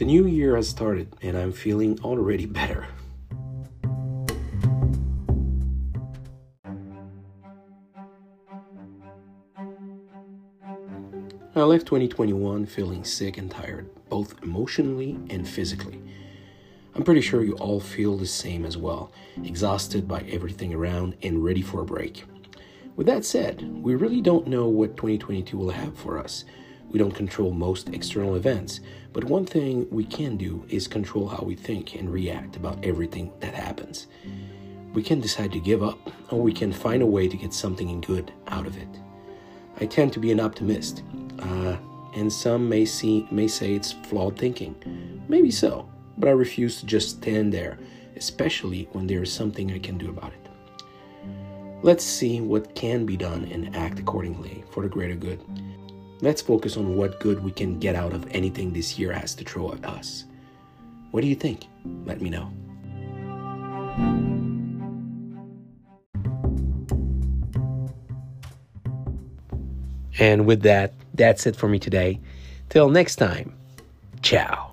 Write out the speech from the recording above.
The new year has started and I'm feeling already better. I left 2021 feeling sick and tired, both emotionally and physically. I'm pretty sure you all feel the same as well, exhausted by everything around and ready for a break. With that said, we really don't know what 2022 will have for us. We don't control most external events, but one thing we can do is control how we think and react about everything that happens. We can decide to give up, or we can find a way to get something good out of it. I tend to be an optimist, and some may say it's flawed thinking. Maybe so, but I refuse to just stand there, especially when there is something I can do about it. Let's see what can be done and act accordingly for the greater good. Let's focus on what good we can get out of anything this year has to throw at us. What do you think? Let me know. And with that, that's it for me today. Till next time, ciao.